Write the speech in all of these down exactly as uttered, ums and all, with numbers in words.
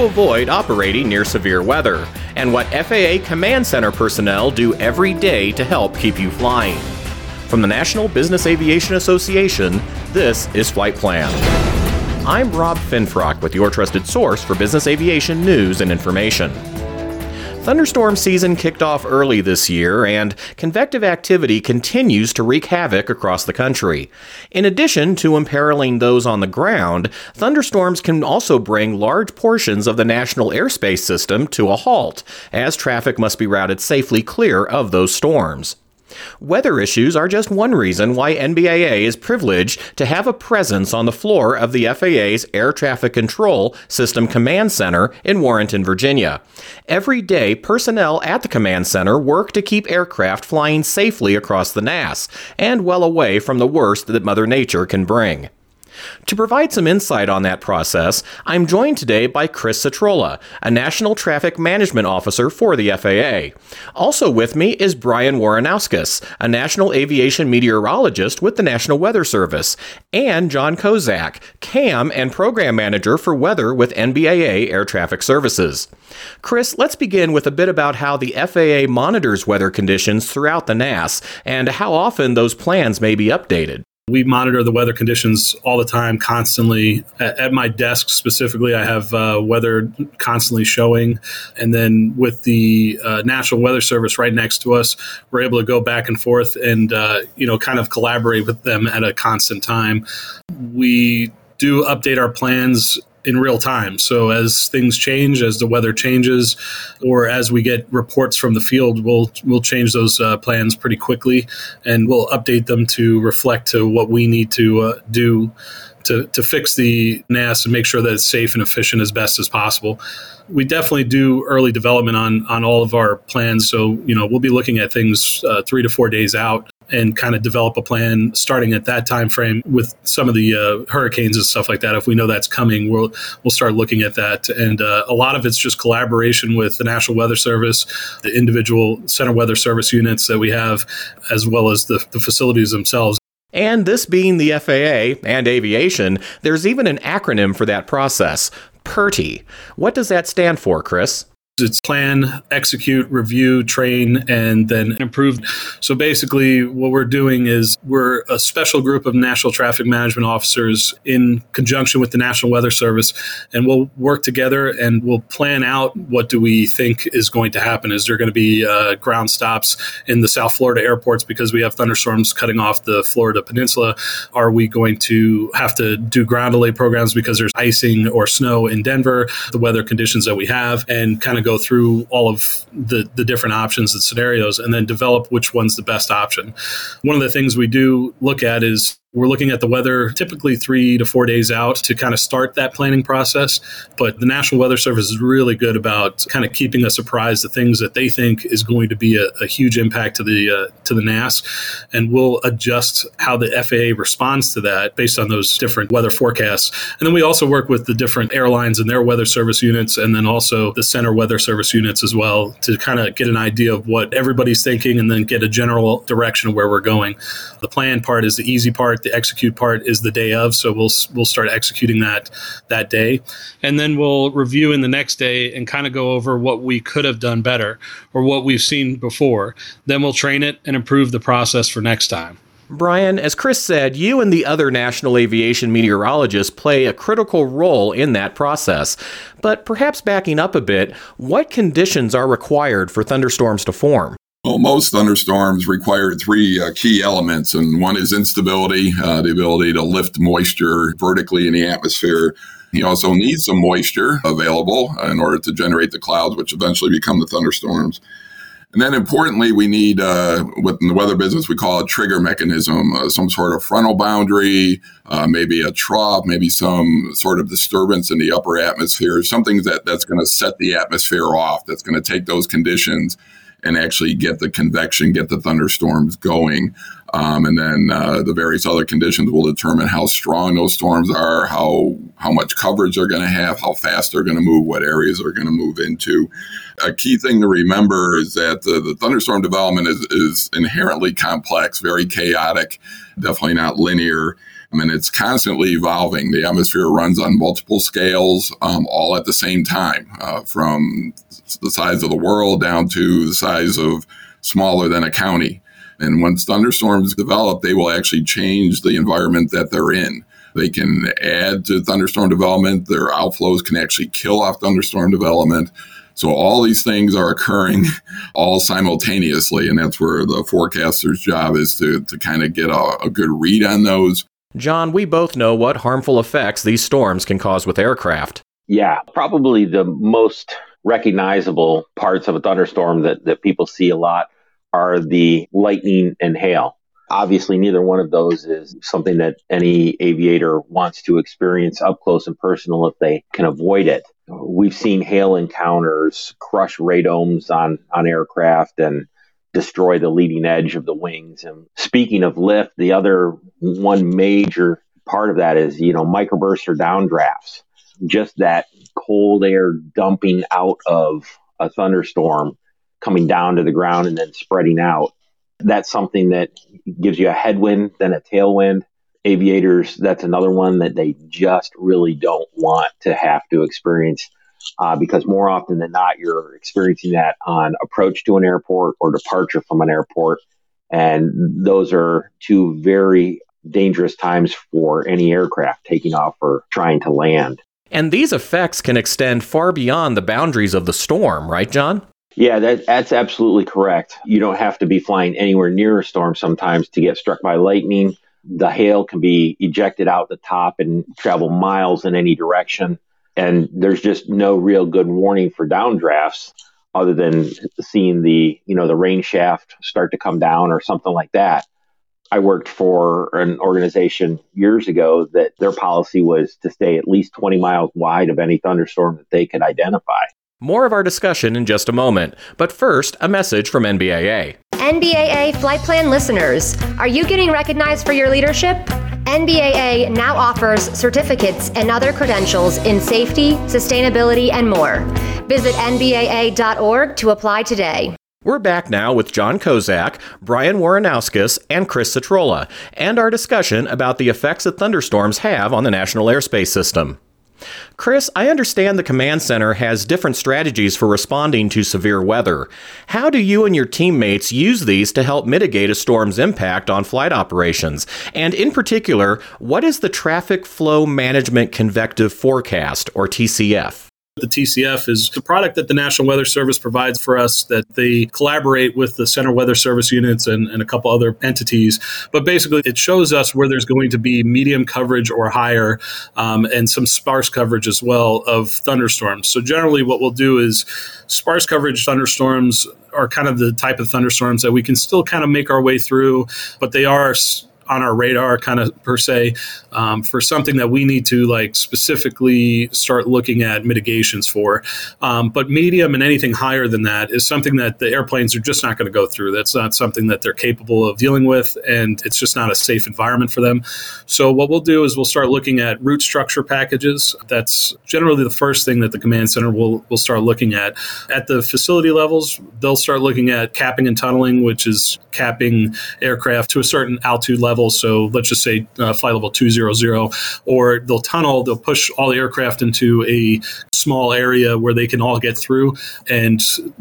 to avoid operating near severe weather, and what F A A Command Center personnel do every day to help keep you flying. From the National Business Aviation Association, this is Flight Plan. I'm Rob Finfrock with your trusted source for business aviation news and information. Thunderstorm season kicked off early this year, and convective activity continues to wreak havoc across the country. In addition to imperiling those on the ground, thunderstorms can also bring large portions of the national airspace system to a halt, as traffic must be routed safely clear of those storms. Weather issues are just one reason why N B A A is privileged to have a presence on the floor of the F A A's Air Traffic Control System Command Center in Warrenton, Virginia. Every day, personnel at the command center work to keep aircraft flying safely across the N A S and well away from the worst that Mother Nature can bring. To provide some insight on that process, I'm joined today by Chris Cetrola, a National Traffic Management Officer for the F A A. Also with me is Brian Waranowski, a National Aviation Meteorologist with the National Weather Service, and John Kozak, C A M and Program Manager for Weather with N B A A Air Traffic Services. Chris, let's begin with a bit about how the F A A monitors weather conditions throughout the N A S and how often those plans may be updated. We monitor the weather conditions all the time, constantly. At my desk specifically, I have uh, weather constantly showing. And then with the uh, National Weather Service right next to us, we're able to go back and forth and, uh, you know, kind of collaborate with them at a constant time. We do update our plans in real time. So as things change, as the weather changes, or as we get reports from the field, we'll we'll change those uh, plans pretty quickly, and we'll update them to reflect to what we need to uh, do to, to fix the N A S and make sure that it's safe and efficient as best as possible. We definitely do early development on, on all of our plans. So, you know, we'll be looking at things uh, three to four days out and kind of develop a plan starting at that time frame with some of the uh, hurricanes and stuff like that. If we know that's coming, we'll we'll start looking at that. And uh, a lot of it's just collaboration with the National Weather Service, the individual center weather service units that we have, as well as the, the facilities themselves. And this being the F A A and aviation, there's even an acronym for that process, PERTI. What does that stand for, Chris? It's plan, execute, review, train, and then improve. So basically what we're doing is we're a special group of National Traffic Management Officers in conjunction with the National Weather Service, and we'll work together and we'll plan out what do we think is going to happen. Is there going to be uh, ground stops in the South Florida airports because we have thunderstorms cutting off the Florida Peninsula? Are we going to have to do ground delay programs because there's icing or snow in Denver, the weather conditions that we have, and kind of go go through all of the, the different options and scenarios and then develop which one's the best option. One of the things we do look at is we're looking at the weather typically three to four days out to kind of start that planning process. But the National Weather Service is really good about kind of keeping us apprised of things that they think is going to be a, a huge impact to the uh, to the N A S. And we'll adjust how the F A A responds to that based on those different weather forecasts. And then we also work with the different airlines and their weather service units, and then also the center weather service units as well, to kind of get an idea of what everybody's thinking and then get a general direction of where we're going. The plan part is the easy part. The execute part is the day of, so we'll we'll start executing that that day. And then we'll review in the next day and kind of go over what we could have done better or what we've seen before. Then we'll train it and improve the process for next time. Brian, as Chris said, you and the other national aviation meteorologists play a critical role in that process. But perhaps backing up a bit, what conditions are required for thunderstorms to form? Well, most thunderstorms require three uh, key elements, and one is instability, uh, the ability to lift moisture vertically in the atmosphere. You also need some moisture available in order to generate the clouds, which eventually become the thunderstorms. And then importantly, we need, uh, within the weather business, we call a trigger mechanism, uh, some sort of frontal boundary, uh, maybe a trough, maybe some sort of disturbance in the upper atmosphere, something that, that's going to set the atmosphere off, that's going to take those conditions and actually get the convection, get the thunderstorms going. Um, and then uh, the various other conditions will determine how strong those storms are, how how much coverage they're going to have, how fast they're going to move, what areas they're going to move into. A key thing to remember is that the, the thunderstorm development is, is inherently complex, very chaotic, definitely not linear. I mean, it's constantly evolving. The atmosphere runs on multiple scales, um, all at the same time, uh, from the size of the world down to the size of smaller than a county. And once thunderstorms develop, they will actually change the environment that they're in. They can add to thunderstorm development. Their outflows can actually kill off thunderstorm development. So all these things are occurring all simultaneously, and that's where the forecaster's job is to, to kind of get a, a good read on those. John, we both know what harmful effects these storms can cause with aircraft. Yeah, probably the most recognizable parts of a thunderstorm that, that people see a lot are the lightning and hail. Obviously, neither one of those is something that any aviator wants to experience up close and personal if they can avoid it. We've seen hail encounters crush radomes on, on aircraft and destroy the leading edge of the wings. And speaking of lift, the other one major part of that is, you know, microbursts or downdrafts. Just that cold air dumping out of a thunderstorm, coming down to the ground and then spreading out. That's something that gives you a headwind, then a tailwind. Aviators, that's another one that they just really don't want to have to experience uh, because more often than not, you're experiencing that on approach to an airport or departure from an airport. And those are two very dangerous times for any aircraft taking off or trying to land. And these effects can extend far beyond the boundaries of the storm, right, John? Yeah, that, that's absolutely correct. You don't have to be flying anywhere near a storm sometimes to get struck by lightning. The hail can be ejected out the top and travel miles in any direction. And there's just no real good warning for downdrafts other than seeing the, you know, the rain shaft start to come down or something like that. I worked for an organization years ago that their policy was to stay at least twenty miles wide of any thunderstorm that they could identify. More of our discussion in just a moment, but first, a message from N B A A. N B A A Flight Plan listeners, are you getting recognized for your leadership? N B A A now offers certificates and other credentials in safety, sustainability, and more. Visit N B A A dot org to apply today. We're back now with John Kozak, Brian Waranowski, and Chris Cetrola, and our discussion about the effects that thunderstorms have on the national airspace system. Chris, I understand the command center has different strategies for responding to severe weather. How do you and your teammates use these to help mitigate a storm's impact on flight operations? And in particular, what is the Traffic Flow Management Convective Forecast, or T C F? The T C F is the product that the National Weather Service provides for us, that they collaborate with the Center Weather Service units and, and a couple other entities. But basically, it shows us where there's going to be medium coverage or higher um, and some sparse coverage as well of thunderstorms. So generally, what we'll do is sparse coverage thunderstorms are kind of the type of thunderstorms that we can still kind of make our way through, but they are on our radar kind of per se um, for something that we need to like specifically start looking at mitigations for. Um, but medium and anything higher than that is something that the airplanes are just not going to go through. That's not something that they're capable of dealing with, and it's just not a safe environment for them. So what we'll do is we'll start looking at route structure packages. That's generally the first thing that the command center will, will start looking at. At the facility levels, they'll start looking at capping and tunneling, which is capping aircraft to a certain altitude level. So let's just say uh, flight level two hundred, or they'll tunnel, they'll push all the aircraft into a small area where they can all get through and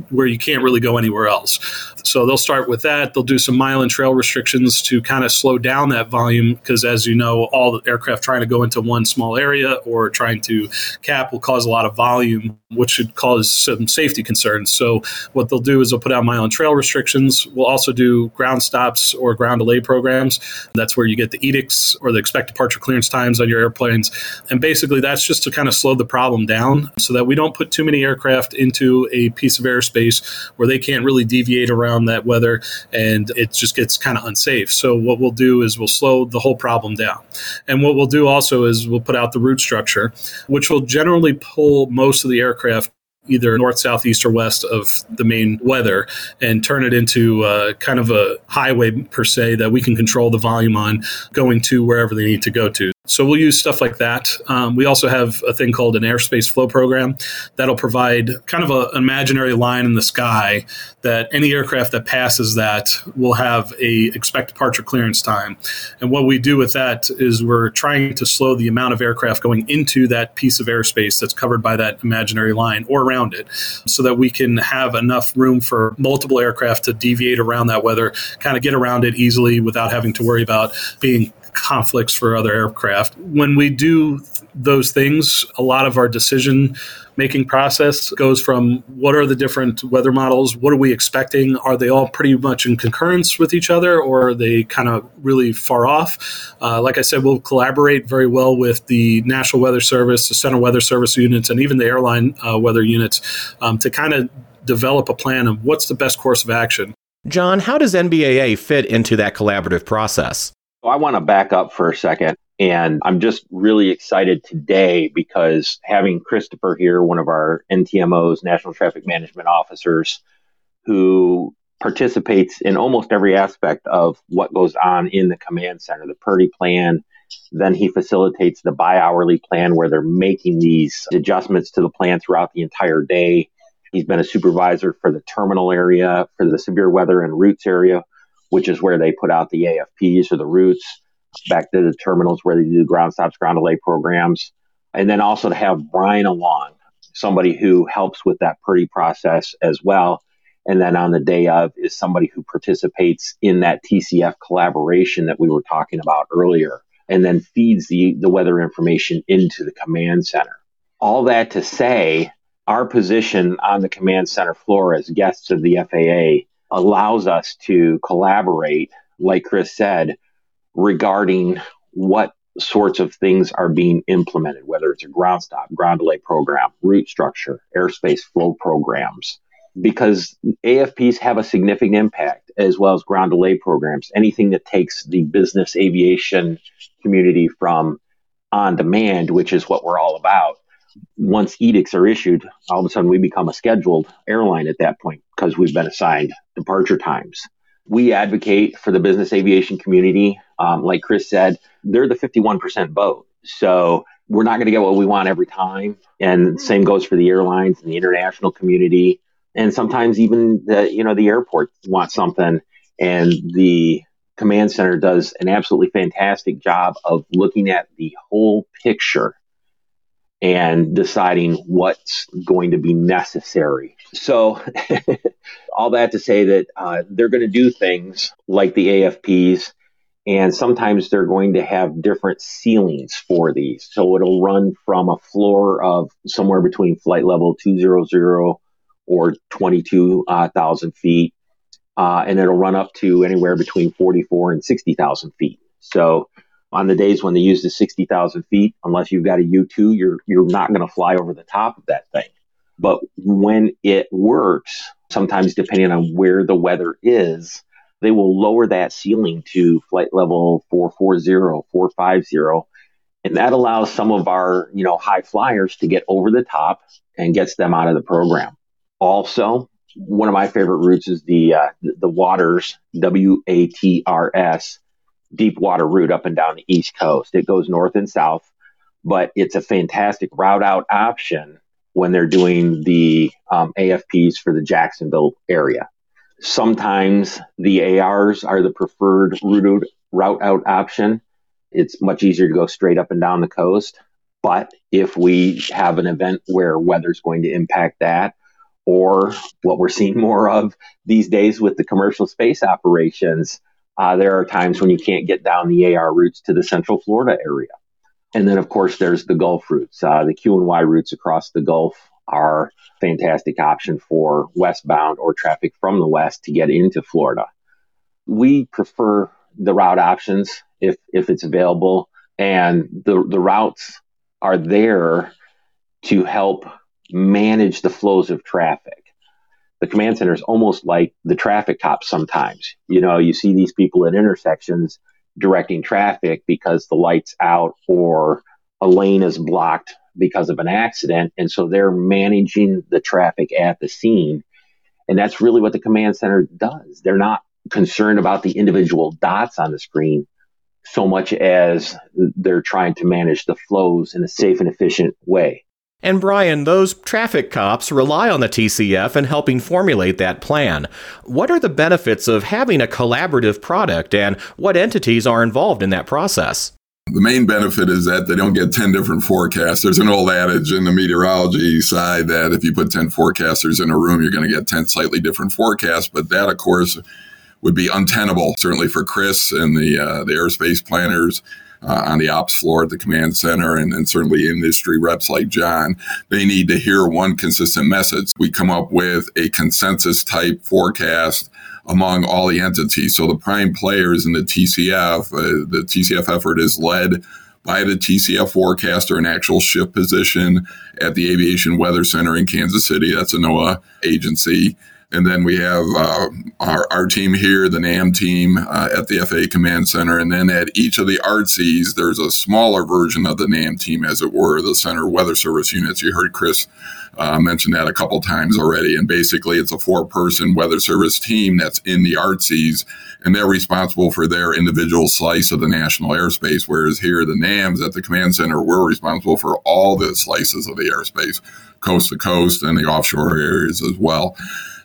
where you can't really go anywhere else. So they'll start with that. They'll do some mile and trail restrictions to kind of slow down that volume because, as you know, all the aircraft trying to go into one small area or trying to cap will cause a lot of volume, which should cause some safety concerns. So what they'll do is they'll put out mile and trail restrictions. We'll also do ground stops or ground delay programs. That's where you get the edicts or the expected departure clearance times on your airplanes. And basically, that's just to kind of slow the problem down so that we don't put too many aircraft into a piece of airspace where they can't really deviate around that weather and it just gets kind of unsafe. So what we'll do is we'll slow the whole problem down. And what we'll do also is we'll put out the route structure, which will generally pull most of the aircraft either north, south, east, or west of the main weather and turn it into uh, kind of a highway per se that we can control the volume on going to wherever they need to go to. So we'll use stuff like that. Um, we also have a thing called an airspace flow program that'll provide kind of a, an imaginary line in the sky that any aircraft that passes that will have a expect departure clearance time. And what we do with that is we're trying to slow the amount of aircraft going into that piece of airspace that's covered by that imaginary line or around it, so that we can have enough room for multiple aircraft to deviate around that weather, kind of get around it easily without having to worry about being conflicts for other aircraft. When we do those things, a lot of our decision making process goes from what are the different weather models, what are we expecting, are they all pretty much in concurrence with each other, or are they kind of really far off? Uh, like I said, we'll collaborate very well with the National Weather Service, the Center Weather Service units, and even the airline uh, weather units um, to kind of develop a plan of what's the best course of action. John, how does N B A A fit into that collaborative process? I want to back up for a second, and I'm just really excited today because having Christopher here, one of our N T M Os, National Traffic Management Officers, who participates in almost every aspect of what goes on in the command center, the PERTI plan, then he facilitates the bi-hourly plan where they're making these adjustments to the plan throughout the entire day. He's been a supervisor for the terminal area, for the severe weather and routes area, which is where they put out the A F Ps or the routes, back to the terminals where they do ground stops, ground delay programs. And then also to have Brian along, somebody who helps with that PERTI process as well. And then on the day of is somebody who participates in that T C F collaboration that we were talking about earlier, and then feeds the, the weather information into the command center. All that to say, our position on the command center floor as guests of the F A A allows us to collaborate, like Chris said, regarding what sorts of things are being implemented, whether it's a ground stop, ground delay program, route structure, airspace flow programs, because A F Ps have a significant impact, as well as ground delay programs, anything that takes the business aviation community from on demand, which is what we're all about. Once edicts are issued, all of a sudden we become a scheduled airline at that point because we've been assigned departure times. We advocate for the business aviation community. Um, like Chris said, they're the fifty-one percent vote. So we're not going to get what we want every time. And same goes for the airlines and the international community. And sometimes even the, you know, the airport wants something. And the command center does an absolutely fantastic job of looking at the whole picture and deciding what's going to be necessary. So all that to say that uh, they're going to do things like the A F Ps, and sometimes they're going to have different ceilings for these. So it'll run from a floor of somewhere between flight level two hundred or twenty-two thousand uh, feet, uh, and it'll run up to anywhere between forty-four and sixty thousand feet. So on the days when they use the sixty thousand feet, unless you've got a U two, you're you're not going to fly over the top of that thing. But when it works, sometimes depending on where the weather is, they will lower that ceiling to flight level four forty, four fifty, and that allows some of our, you know, high flyers to get over the top and gets them out of the program. Also, one of my favorite routes is the uh, the Waters, W A T R S. Deep water route up and down the East Coast. It goes north and south, but it's a fantastic route out option when they're doing the um, A F Ps for the Jacksonville area. Sometimes the A Rs are the preferred route, route out option. It's much easier to go straight up and down the coast. But if we have an event where weather's going to impact that, or what we're seeing more of these days with the commercial space operations, Uh, there are times when you can't get down the A R routes to the Central Florida area. And then, of course, there's the Gulf routes. Uh, the Q and Y routes across the Gulf are a fantastic option for westbound or traffic from the west to get into Florida. We prefer the route options if if it's available. And the, the routes are there to help manage the flows of traffic. The command center is almost like the traffic cops sometimes. You know, you see these people at intersections directing traffic because the light's out or a lane is blocked because of an accident. And so they're managing the traffic at the scene. And that's really what the command center does. They're not concerned about the individual dots on the screen. so much as they're trying to manage the flows in a safe and efficient way. And Brian, those traffic cops rely on the T C F in helping formulate that plan. What are the benefits of having a collaborative product, and what entities are involved in that process? The main benefit is that they don't get ten different forecasts. There's an old adage in the meteorology side that if you put ten forecasters in a room, you're going to get ten slightly different forecasts. But that, of course, would be untenable, certainly for Chris and the uh, the airspace planners uh, on the ops floor at the command center, and, and certainly industry reps like John. They need to hear one consistent message. We come up with a consensus-type forecast among all the entities. So the prime players in the T C F, uh, the T C F effort is led by the T C F forecaster, an actual ship position at the Aviation Weather Center in Kansas City. That's a NOAA agency. And then we have uh, our, our team here, the NAM team uh, at the F A A Command Center. And then at each of the A R T C Cs, there's a smaller version of the NAM team, as it were, the Center Weather Service Units. You heard Chris uh, mention that a couple times already. And basically, it's a four-person Weather Service team that's in the A R T C Cs, and they're responsible for their individual slice of the national airspace, whereas here, the NAMs at the Command Center, we're responsible for all the slices of the airspace, coast to coast and the offshore areas as well.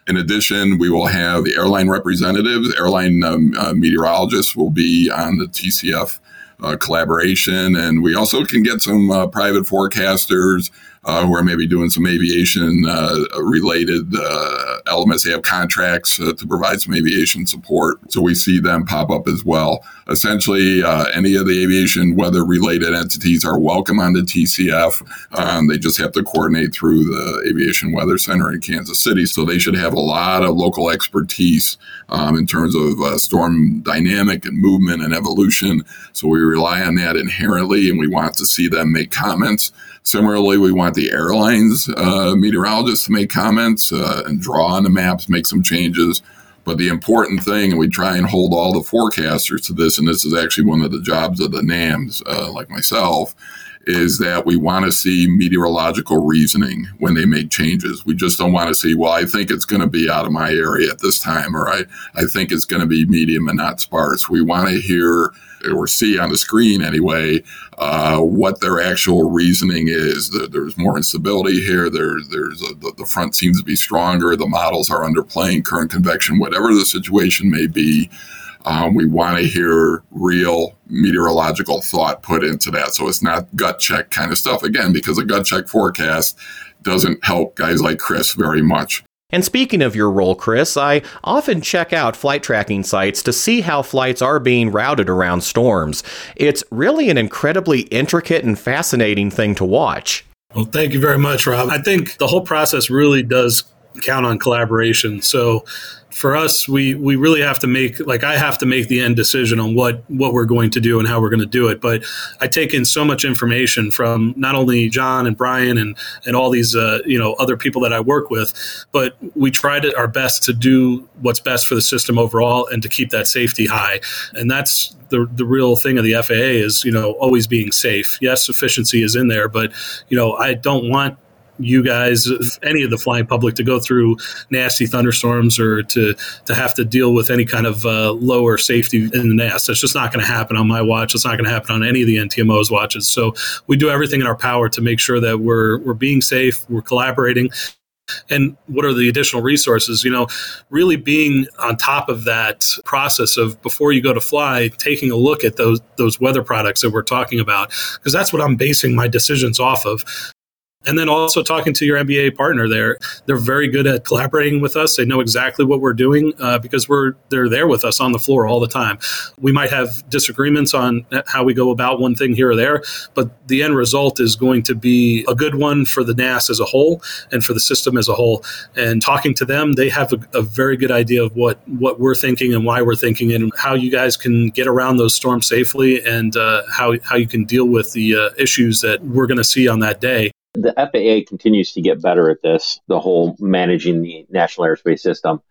In addition, we will have the airline representatives. Airline um, uh, meteorologists will be on the T C F uh, collaboration. And we also can get some uh, private forecasters uh, who are maybe doing some aviation-related uh, uh, elements. They have contracts uh, to provide some aviation support. So we see them pop up as well. Essentially, uh, any of the aviation weather-related entities are welcome on the T C F. Um, they just have to coordinate through the Aviation Weather Center in Kansas City. So they should have a lot of local expertise um, in terms of uh, storm dynamic and movement and evolution. So we rely on that inherently, and we want to see them make comments. Similarly, we want the airlines uh, meteorologists to make comments uh, and draw on the maps, make some changes. But the important thing, and we try and hold all the forecasters to this, and this is actually one of the jobs of the NAMs, uh, like myself, is that we want to see meteorological reasoning when they make changes. We just don't want to see, well, I think it's going to be out of my area at this time, or I, I think it's going to be medium and not sparse. We want to hear or see on the screen anyway, uh, what their actual reasoning is. The, there's more instability here. There, there's a, the, the front seems to be stronger. The models are underplaying current convection, whatever the situation may be. Um, we want to hear real meteorological thought put into that. So it's not gut check kind of stuff. Again, because a gut check forecast doesn't help guys like Chris very much. And speaking of your role, Chris, I often check out flight tracking sites to see how flights are being routed around storms. It's really an incredibly intricate and fascinating thing to watch. Well, thank you very much, Rob. I think the whole process really does count on collaboration. So for us, we, we really have to make, like I have to make the end decision on what, what we're going to do and how we're going to do it. But I take in so much information from not only John and Brian and, and all these, uh, you know, other people that I work with, but we try to, our best to do what's best for the system overall and to keep that safety high. And that's the the real thing of the F A A is, you know, always being safe. Yes, efficiency is in there, but, you know, I don't want you guys, any of the flying public, to go through nasty thunderstorms or to, to have to deal with any kind of uh, lower safety in the nest. That's just not going to happen on my watch. It's not going to happen on any of the N T M O's watches. So we do everything in our power to make sure that we're we're being safe, we're collaborating. And what are the additional resources? You know, really being on top of that process of before you go to fly, taking a look at those those weather products that we're talking about, because that's what I'm basing my decisions off of. And then also talking to your N B A A partner there. They're very good at collaborating with us. They know exactly what we're doing uh, because we're they're there with us on the floor all the time. We might have disagreements on how we go about one thing here or there, but the end result is going to be a good one for the N A S as a whole and for the system as a whole. And talking to them, they have a, a very good idea of what, what we're thinking and why we're thinking and how you guys can get around those storms safely and uh, how, how you can deal with the uh, issues that we're going to see on that day. The F A A continues to get better at this, the whole managing the national airspace system.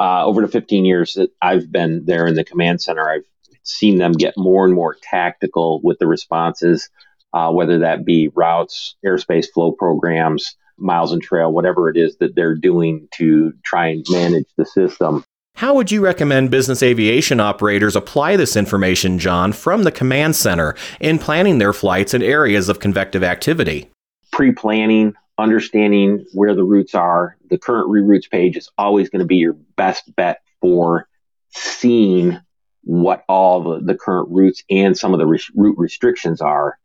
Uh, over the fifteen years that I've been there in the command center, I've seen them get more and more tactical with the responses, uh, whether that be routes, airspace flow programs, miles and trail, whatever it is that they're doing to try and manage the system. How would you recommend business aviation operators apply this information, John, from the command center in planning their flights in areas of convective activity? Pre-planning, understanding where the routes are, the current reroutes page is always going to be your best bet for seeing what all the, the current routes and some of the re- route restrictions are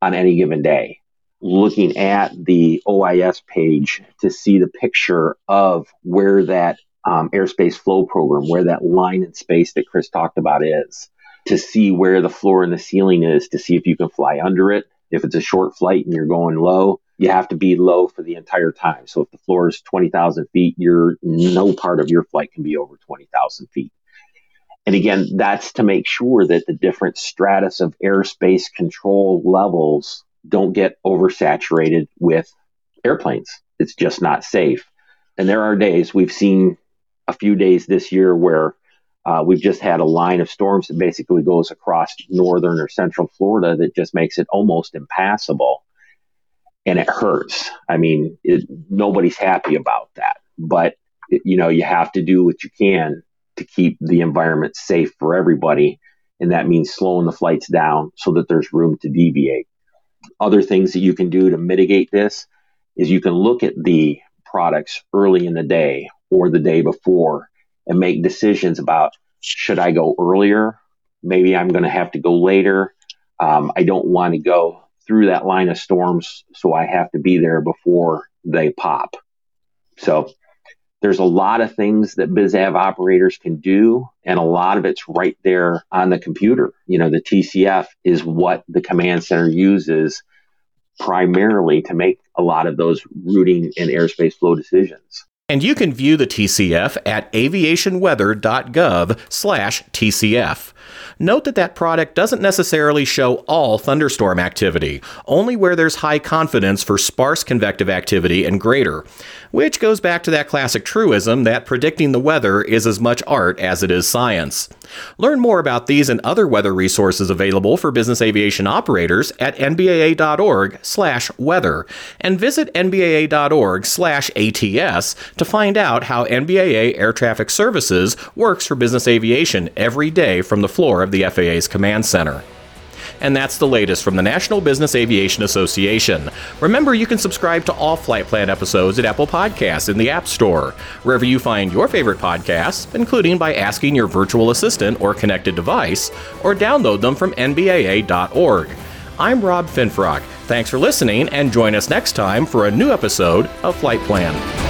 on any given day. Looking at the O I S page to see the picture of where that Um, airspace flow program, where that line in space that Chris talked about is, to see where the floor and the ceiling is, to see if you can fly under it. If it's a short flight and you're going low, you have to be low for the entire time. So if the floor is twenty thousand feet, you're, no part of your flight can be over twenty thousand feet. And again, that's to make sure that the different stratus of airspace control levels don't get oversaturated with airplanes. It's just not safe. And there are days we've seen a few days this year where uh, we've just had a line of storms that basically goes across northern or central Florida that just makes it almost impassable, and it hurts. I mean, it, nobody's happy about that, but it, you know, you have to do what you can to keep the environment safe for everybody, and that means slowing the flights down so that there's room to deviate. Other things that you can do to mitigate this is you can look at the products early in the day or the day before and make decisions about, should I go earlier? Maybe I'm going to have to go later. Um, I don't want to go through that line of storms, so I have to be there before they pop. So there's a lot of things that BizAv operators can do, and a lot of it's right there on the computer. You know, the T C F is what the command center uses primarily to make a lot of those routing and airspace flow decisions. And you can view the T C F at aviation weather dot gov slash T C F. Note that that product doesn't necessarily show all thunderstorm activity, only where there's high confidence for sparse convective activity and greater, which goes back to that classic truism that predicting the weather is as much art as it is science. Learn more about these and other weather resources available for business aviation operators at N B A A dot org slash weather and visit N B A A dot org slash A T S to find out how N B A A Air Traffic Services works for business aviation every day from the floor of the F A A's Command Center. And that's the latest from the National Business Aviation Association. Remember, you can subscribe to all Flight Plan episodes at Apple Podcasts in the App Store, wherever you find your favorite podcasts, including by asking your virtual assistant or connected device, or download them from N B A A dot org. I'm Rob Finfrock. Thanks for listening, and join us next time for a new episode of Flight Plan.